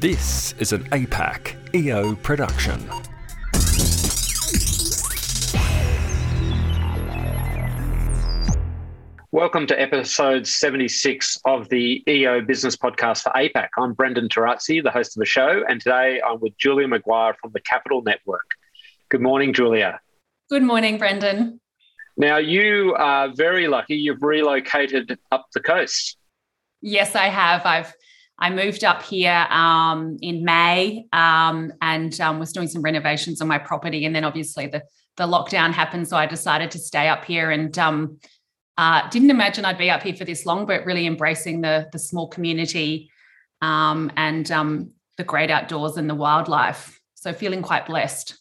This is an APAC EO production. Welcome to episode 76 of the EO Business Podcast for APAC. I'm Brendan Tarazi, the host of the show, and today I'm with Julia Maguire from The Capital Network. Good morning, Julia. Good morning, Brendan. Now, you are very lucky. You've relocated up the coast. Yes, I have. I moved up here in May and was doing some renovations on my property. And then obviously the lockdown happened, so I decided to stay up here and didn't imagine I'd be up here for this long, but really embracing the small community and the great outdoors and the wildlife. So feeling quite blessed.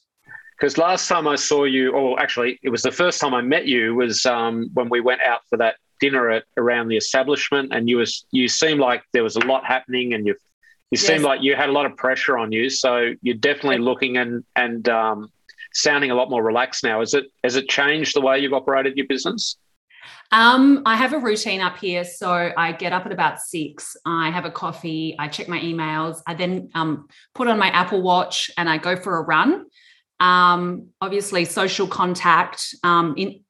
Because last time I saw you, or actually it was the first time I met you, was when we went out for that dinner around the establishment, and you seemed like there was a lot happening, and you seemed like you had a lot of pressure on you, so you're definitely looking and sounding a lot more relaxed now. Has it changed the way you've operated your business? I have a routine up here, so I get up at about 6, I have a coffee, I check my emails, I then put on my Apple Watch and I go for a run. Obviously social contact,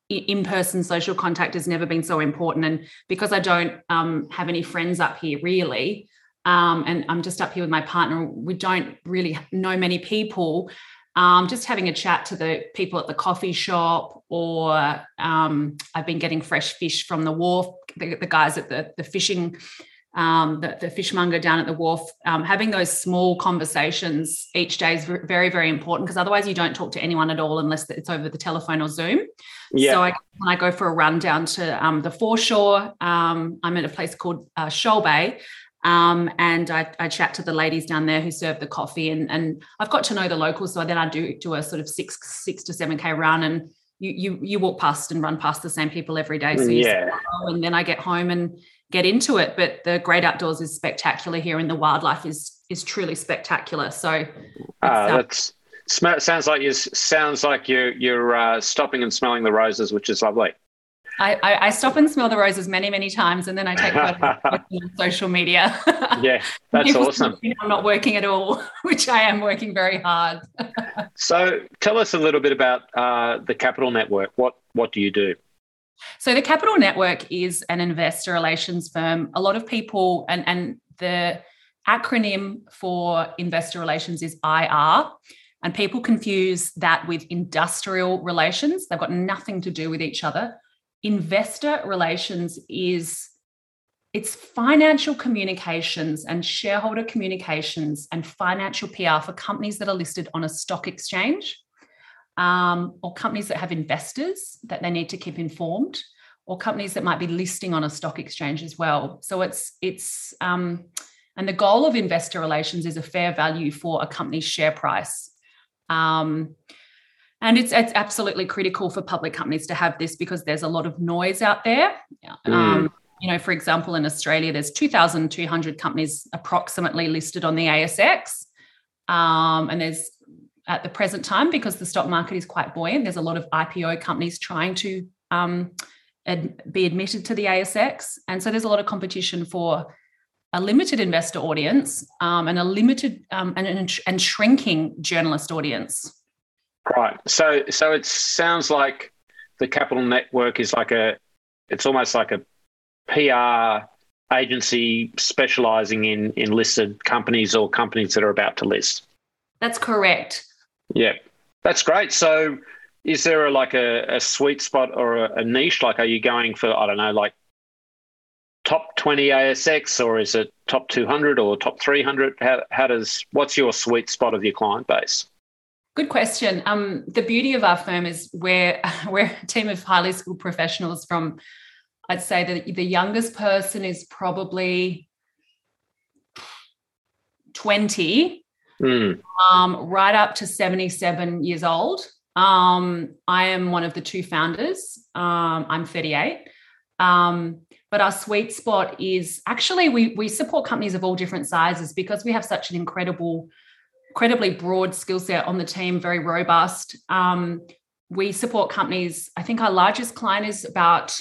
in-person social contact has never been so important, and because I don't have any friends up here really, and I'm just up here with my partner, we don't really know many people, just having a chat to the people at the coffee shop, or I've been getting fresh fish from the wharf, the guys at the fishing, the fishmonger down at the wharf, having those small conversations each day is very, very important, because otherwise you don't talk to anyone at all unless it's over the telephone or Zoom. Yeah. So when I go for a run down to the foreshore, I'm at a place called Shoal Bay, and I chat to the ladies down there who serve the coffee, and I've got to know the locals. So then I do a sort of six to 7K run, and you walk past and run past the same people every day. So you say, oh, and then I get home and get into it. But the great outdoors is spectacular here, and the wildlife is truly spectacular. So sounds like you're stopping and smelling the roses, which is lovely. I stop and smell the roses many, many times, and then I take photos on social media. Yeah, that's awesome. I'm not working at all, which I am working very hard. So tell us a little bit about the Capital Network. What do you do? So the Capital Network is an investor relations firm. A lot of people, and the acronym for investor relations is IR, and people confuse that with industrial relations. They've got nothing to do with each other. Investor relations it's financial communications and shareholder communications and financial PR for companies that are listed on a stock exchange. Or companies that have investors that they need to keep informed, or companies that might be listing on a stock exchange as well. So it's and the goal of investor relations is a fair value for a company's share price. And it's absolutely critical for public companies to have this, because there's a lot of noise out there. You know, for example, in Australia, there's 2,200 companies approximately listed on the ASX, and there's at the present time, because the stock market is quite buoyant, there's a lot of IPO companies trying to be admitted to the ASX. And so there's a lot of competition for a limited investor audience and a limited and shrinking journalist audience. Right. So it sounds like the Capital Network is it's almost like a PR agency specialising in listed companies or companies that are about to list. That's correct. Yeah, that's great. So is there a sweet spot or a niche? Like, are you going for, I don't know, like top 20 ASX, or is it top 200 or top 300? What's your sweet spot of your client base? Good question. The beauty of our firm is we're a team of highly skilled professionals from, I'd say that the youngest person is probably 20. Right up to 77 years old. I am one of the two founders. I'm 38. But our sweet spot is actually we support companies of all different sizes, because we have such an incredibly broad skill set on the team, very robust. We support companies. I think our largest client is about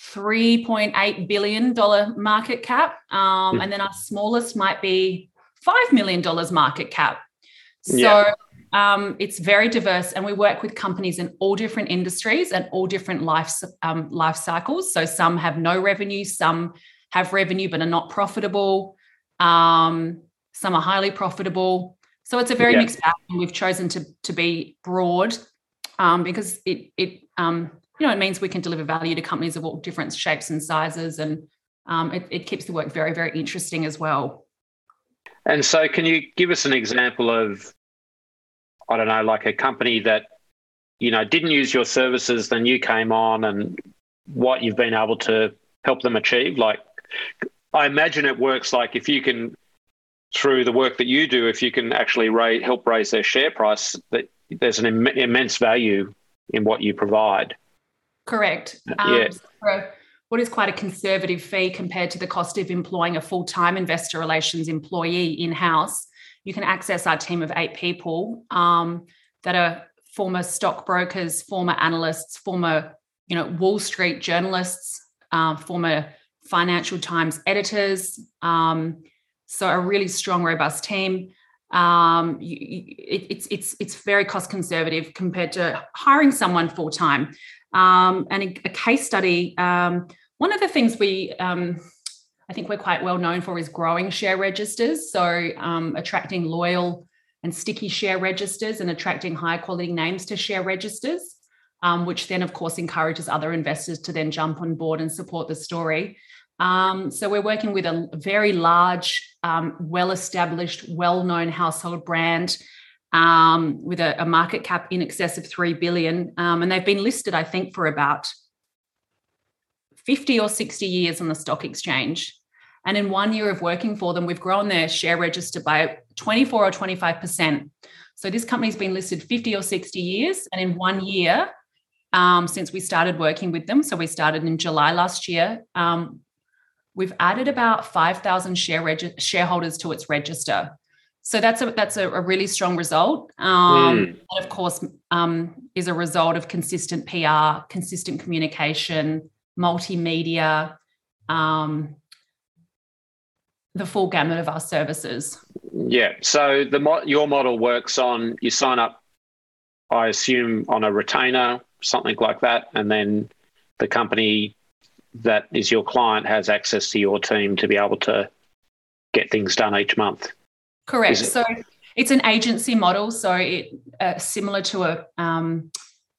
$3.8 billion market cap. And then our smallest might be $5 million market cap. So it's very diverse, and we work with companies in all different industries and all different life cycles. So some have no revenue, some have revenue but are not profitable. Some are highly profitable. So it's a very mixed bag, and we've chosen to be broad because it means we can deliver value to companies of all different shapes and sizes, and it keeps the work very, very interesting as well. And so can you give us an example of, I don't know, like a company that, you know, didn't use your services, then you came on, and what you've been able to help them achieve? Like, I imagine it works like if you can, through the work that you do, if you can actually help raise their share price, that there's an immense value in what you provide. Correct. So what is quite a conservative fee compared to the cost of employing a full-time investor relations employee in-house, you can access our team of 8 people that are former stockbrokers, former analysts, former, Wall Street journalists, former Financial Times editors. So a really strong, robust team. It's very cost conservative compared to hiring someone full-time. And a case study, one of the things we, I think we're quite well known for is growing share registers. So attracting loyal and sticky share registers and attracting high quality names to share registers, which then of course encourages other investors to then jump on board and support the story. So we're working with a very large, well-established, well-known household brand, with a market cap in excess of 3 billion. And they've been listed, I think, for about 50 or 60 years on the stock exchange. And in 1 year of working for them, we've grown their share register by 24 or 25%. So this company's been listed 50 or 60 years. And in 1 year since we started working with them, so we started in July last year, we've added about 5,000 shareholders to its register. So that's a really strong result, and of course, is a result of consistent PR, consistent communication, multimedia, the full gamut of our services. Yeah. So your model works on, you sign up, I assume, on a retainer, something like that, and then the company that is your client has access to your team to be able to get things done each month. Correct. So it's an agency model. So it similar to an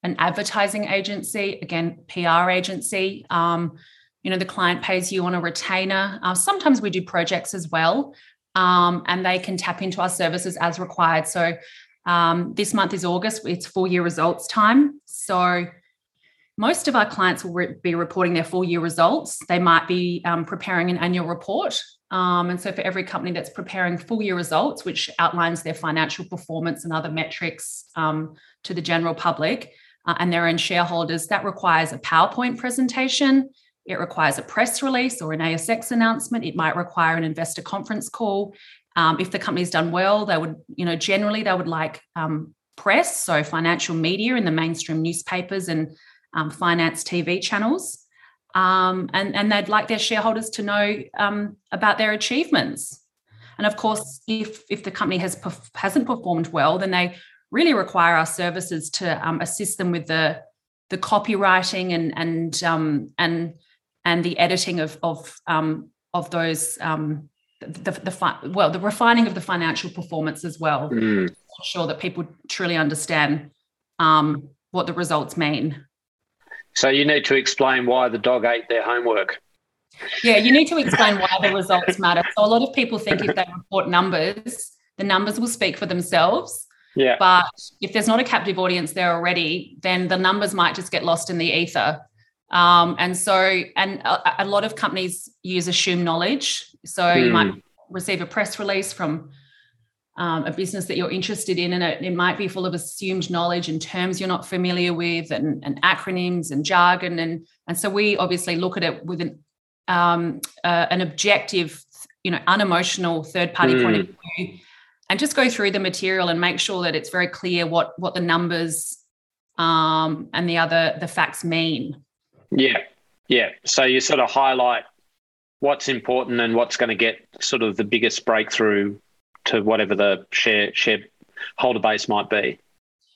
advertising agency, again, PR agency. The client pays you on a retainer. Sometimes we do projects as well, and they can tap into our services as required. So this month is August. It's full year results time. So most of our clients will be reporting their full year results. They might be preparing an annual report. And so for every company that's preparing full year results, which outlines their financial performance and other metrics to the general public and their own shareholders, that requires a PowerPoint presentation. It requires a press release or an ASX announcement. It might require an investor conference call. If the company's done well, they would, generally they would like press, so financial media in the mainstream newspapers and finance TV channels. And they'd like their shareholders to know about their achievements. And, of course, if the company hasn't performed well, then they really require our services to assist them with the copywriting and the editing of those the refining of the financial performance as well, to ensure that people truly understand what the results mean. So you need to explain why the dog ate their homework. Yeah, you need to explain why the results matter. So a lot of people think if they report numbers, the numbers will speak for themselves. Yeah. But if there's not a captive audience there already, then the numbers might just get lost in the ether. And a lot of companies use assumed knowledge. So you might receive a press release from a business that you're interested in, and it might be full of assumed knowledge and terms you're not familiar with and acronyms and jargon. And so we obviously look at it with an objective, unemotional third-party point of view, and just go through the material and make sure that it's very clear what the numbers and the facts mean. Yeah, yeah. So you sort of highlight what's important and what's going to get sort of the biggest breakthrough to whatever the shareholder base might be?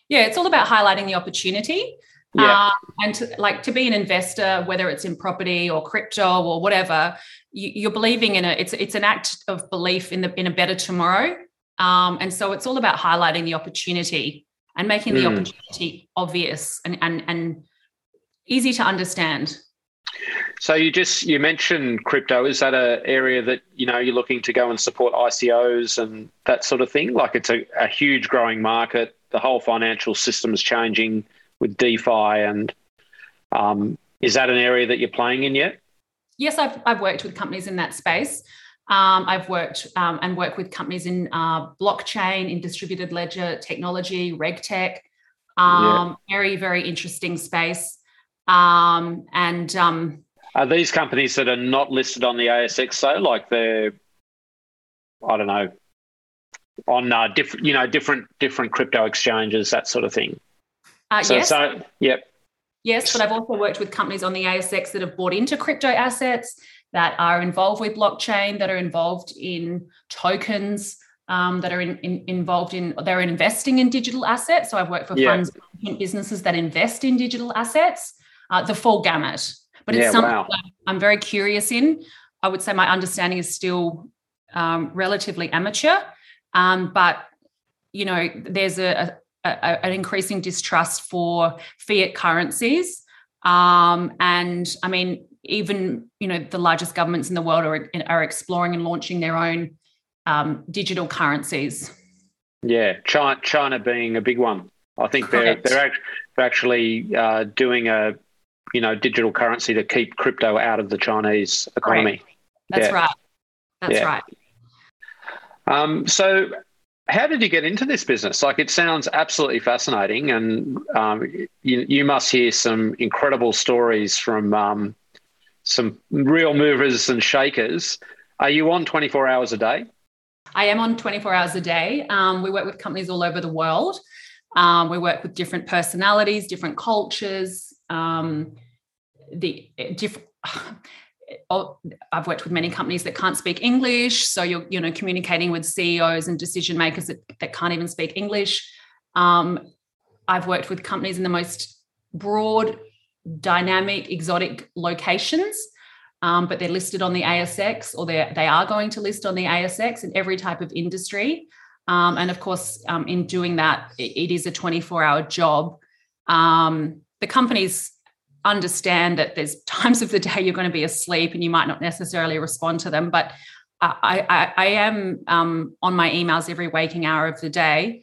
Yeah, it's all about highlighting the opportunity. Yeah. And to be an investor, whether it's in property or crypto or whatever, you're believing in it. It's an act of belief in a better tomorrow. And so it's all about highlighting the opportunity and making the opportunity obvious and easy to understand. So you mentioned crypto. Is that an area that, you're looking to go and support ICOs and that sort of thing? Like it's a huge growing market. The whole financial system is changing with DeFi. And is that an area that you're playing in yet? Yes, I've worked with companies in that space. I've worked and work with companies in blockchain, in distributed ledger technology, RegTech, very, very interesting space. Are these companies that are not listed on the ASX, so like they're, I don't know, on different crypto exchanges, that sort of thing? Yes, but I've also worked with companies on the ASX that have bought into crypto assets, that are involved with blockchain, that are involved in tokens, that are they're investing in digital assets. So I've worked for funds and businesses that invest in digital assets, the full gamut. But it's something that I'm very curious in. I would say my understanding is still relatively amateur, but, there's an increasing distrust for fiat currencies. Even, the largest governments in the world are exploring and launching their own digital currencies. Yeah, China being a big one. I think they're actually doing a, digital currency to keep crypto out of the Chinese economy. That's right. So how did you get into this business? Like, it sounds absolutely fascinating, and you must hear some incredible stories from some real movers and shakers. Are you on 24 hours a day? I am on 24 hours a day. We work with companies all over the world. We work with different personalities, different cultures. I've worked with many companies that can't speak English, so you're communicating with CEOs and decision makers that can't even speak English. I've worked with companies in the most broad, dynamic, exotic locations, but they're listed on the ASX, or they are going to list on the ASX, in every type of industry. And of course, in doing that, it is a 24-hour job. The companies understand that there's times of the day you're going to be asleep and you might not necessarily respond to them, but I am on my emails every waking hour of the day.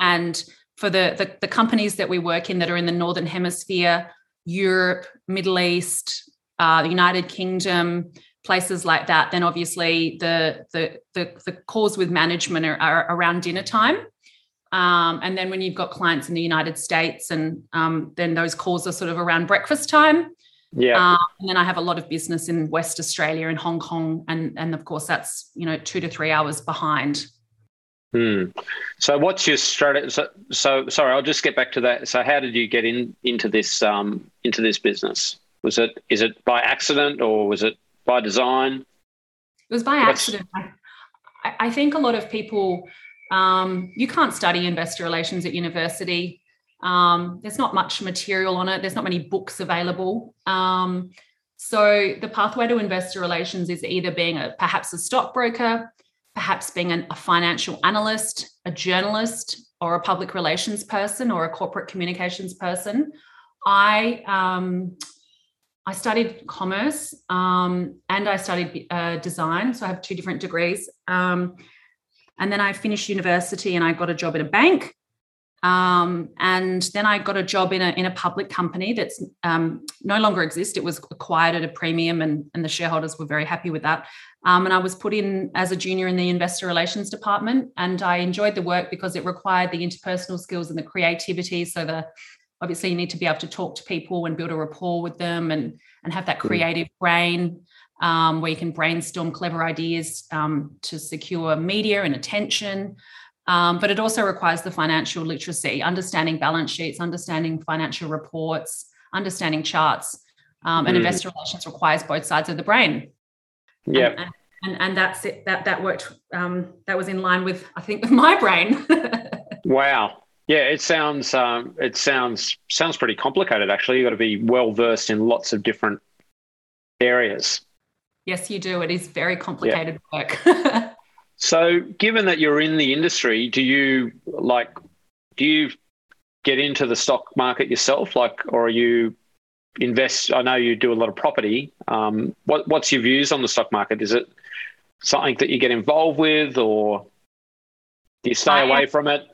And for the companies that we work in that are in the Northern Hemisphere, Europe, Middle East, the United Kingdom, places like that, then obviously the calls with management are around dinner time. And then when you've got clients in the United States, and then those calls are sort of around breakfast time. Yeah. And then I have a lot of business in West Australia and Hong Kong. And of course, that's, 2 to 3 hours behind. So what's your strategy? So sorry, I'll just get back to that. So how did you get into this business? Is it by accident, or was it by design? It was by accident. I think a lot of people... you can't study investor relations at university. There's not much material on it. There's not many books available. So the pathway to investor relations is either being perhaps a stockbroker, perhaps being a financial analyst, a journalist, or a public relations person, or a corporate communications person. I studied commerce and I studied design. So I have two different degrees. And then I finished university and I got a job in a bank. And then I got a job in a public company that's no longer exists. It was acquired at a premium, and the shareholders were very happy with that. And I was put in as a junior in the investor relations department, and I enjoyed the work because it required the interpersonal skills and the creativity. So obviously you need to be able to talk to people and build a rapport with them and have that creative brain. Where you can brainstorm clever ideas to secure media and attention. But it also requires the financial literacy, understanding balance sheets, understanding financial reports, understanding charts. And investor relations requires both sides of the brain. Yeah. And And that's it. That worked. That was in line with, I think, with my brain. Wow. Yeah, it sounds pretty complicated. Actually, you've got to be well versed in lots of different areas. Yes, you do. It is very complicated work. So, given that you're in the industry, do you get into the stock market yourself, or you invest? I know you do a lot of property. What's your views on the stock market? Is it something that you get involved with, or do you stay away from it?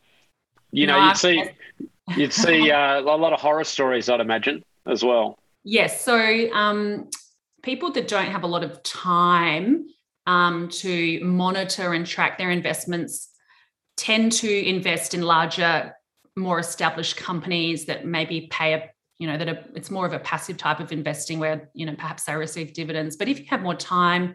You know, you'd see a lot of horror stories, I'd imagine, as well. Yes. So people that don't have a lot of time to monitor and track their investments tend to invest in larger, more established companies that maybe it's more of a passive type of investing where, perhaps they receive dividends. But if you have more time,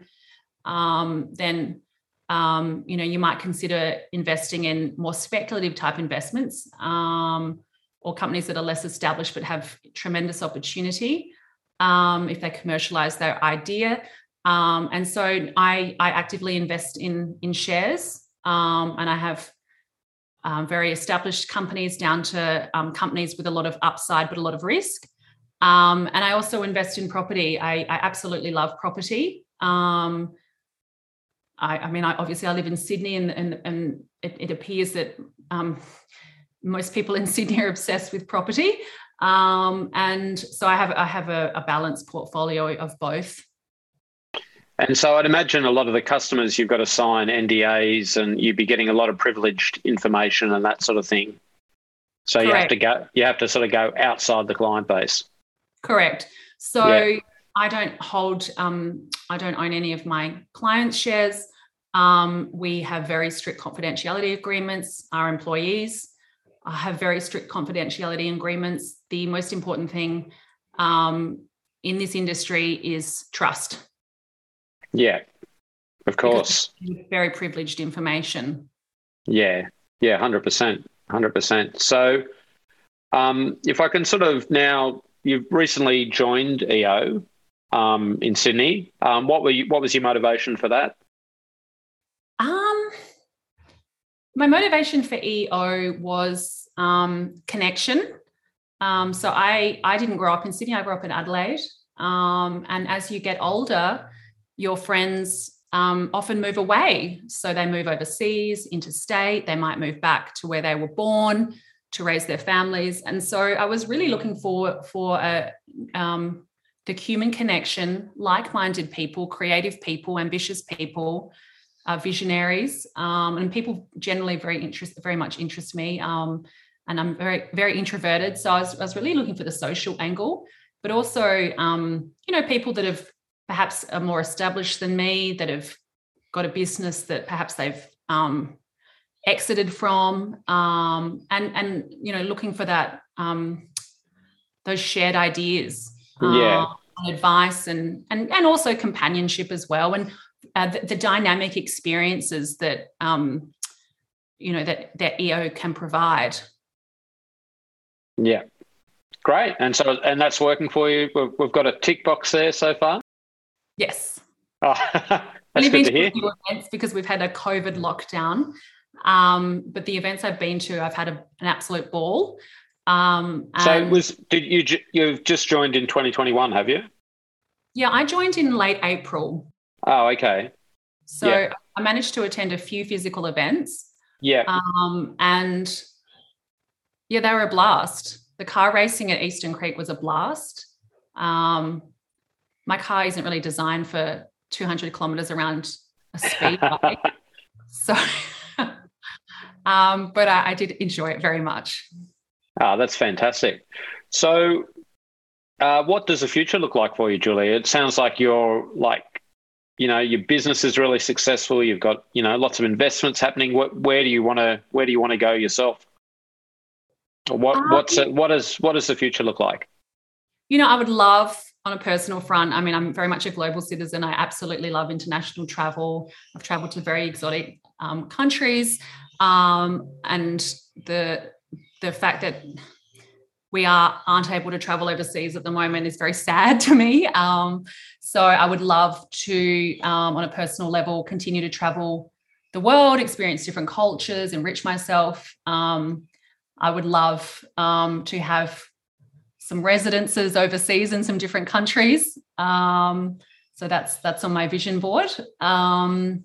then you might consider investing in more speculative type investments or companies that are less established but have tremendous opportunity if they commercialize their idea. And so I actively invest in shares, and I have very established companies down to companies with a lot of upside but a lot of risk. And I also invest in property. I absolutely love property. I live in Sydney, and it appears that most people in Sydney are obsessed with property. And so I have a balanced portfolio of both. And so I'd imagine a lot of the customers, you've got to sign NDAs and you'd be getting a lot of privileged information and that sort of thing. So correct. you have to sort of go outside the client base. Correct. So yeah. I don't own any of my clients' shares. We have very strict confidentiality agreements. Our employees have very strict confidentiality agreements. The most important thing in this industry is trust. Yeah, of course. Very privileged information. Yeah, 100%. So if I can sort of now, you've recently joined EO in Sydney. What was your motivation for that? My motivation for EO was connection. So I didn't grow up in Sydney. I grew up in Adelaide. And as you get older, your friends often move away. So they move overseas, interstate. They might move back to where they were born to raise their families. And so I was really looking for the human connection, like-minded people, creative people, ambitious people, visionaries. And people generally very much interest me. And I'm very, very introverted. So I was really looking for the social angle, but also, people that have perhaps are more established than me, that have got a business that perhaps they've exited from, and looking for that those shared ideas, and advice, and also companionship as well, and the dynamic experiences that that EO can provide. Yeah, great, and that's working for you. We've got a tick box there so far. Yes. Oh, that's good to hear. Events because we've had a COVID lockdown, but the events I've been to, I've had an absolute ball. You've just joined in 2021, have you? Yeah, I joined in late April. Oh, okay. So yeah. I managed to attend a few physical events. Yeah. And yeah, they were a blast. The car racing at Eastern Creek was a blast. My car isn't really designed for 200 kilometres around a speedway. So, but I did enjoy it very much. Ah, that's fantastic. So what does the future look like for you, Julia? It sounds like your business is really successful. You've got, lots of investments happening. Where do you want to go yourself? What does the future look like? I would love, on a personal front, I mean, I'm very much a global citizen. I absolutely love international travel. I've travelled to very exotic countries, and the fact that we aren't able to travel overseas at the moment is very sad to me. So I would love to, on a personal level, continue to travel the world, experience different cultures, enrich myself. I would love to have some residences overseas in some different countries. So that's on my vision board. And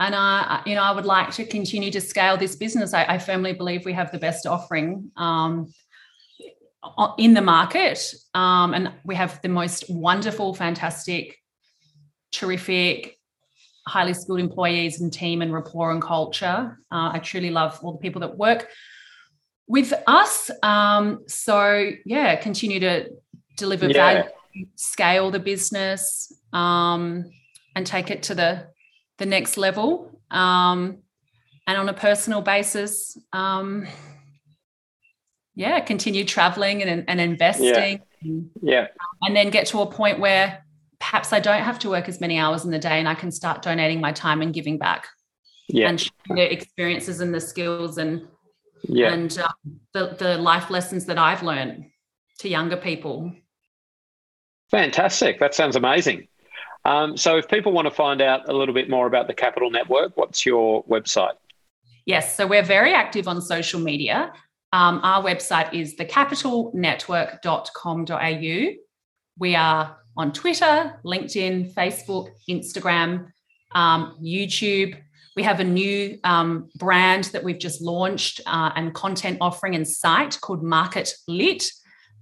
I would like to continue to scale this business. I firmly believe we have the best offering in the market, and we have the most wonderful, fantastic, terrific, highly skilled employees and team and rapport and culture. I truly love all the people that work with us. So yeah, continue to deliver value, scale the business, and take it to the next level. And on a personal basis, continue traveling and investing. Yeah. And then get to a point where perhaps I don't have to work as many hours in the day and I can start donating my time and giving back. Yeah. And sharing the experiences and the skills and the life lessons that I've learned to younger people. Fantastic. That sounds amazing. So if people want to find out a little bit more about the Capital Network, what's your website? Yes, so we're very active on social media. Our website is thecapitalnetwork.com.au. We are on Twitter, LinkedIn, Facebook, Instagram, YouTube. We have a new brand that we've just launched and content offering and site called Market Lit.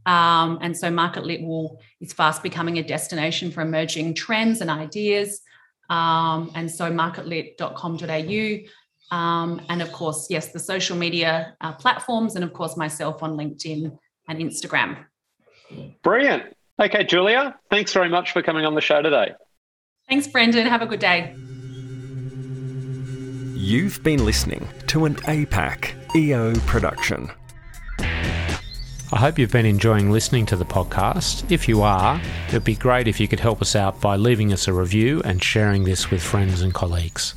And so Market Lit is fast becoming a destination for emerging trends and ideas. And so marketlit.com.au. And of course, yes, the social media platforms and of course myself on LinkedIn and Instagram. Brilliant. Okay, Julia, thanks very much for coming on the show today. Thanks, Brendan. Have a good day. You've been listening to an APAC EO production. I hope you've been enjoying listening to the podcast. If you are, it'd be great if you could help us out by leaving us a review and sharing this with friends and colleagues.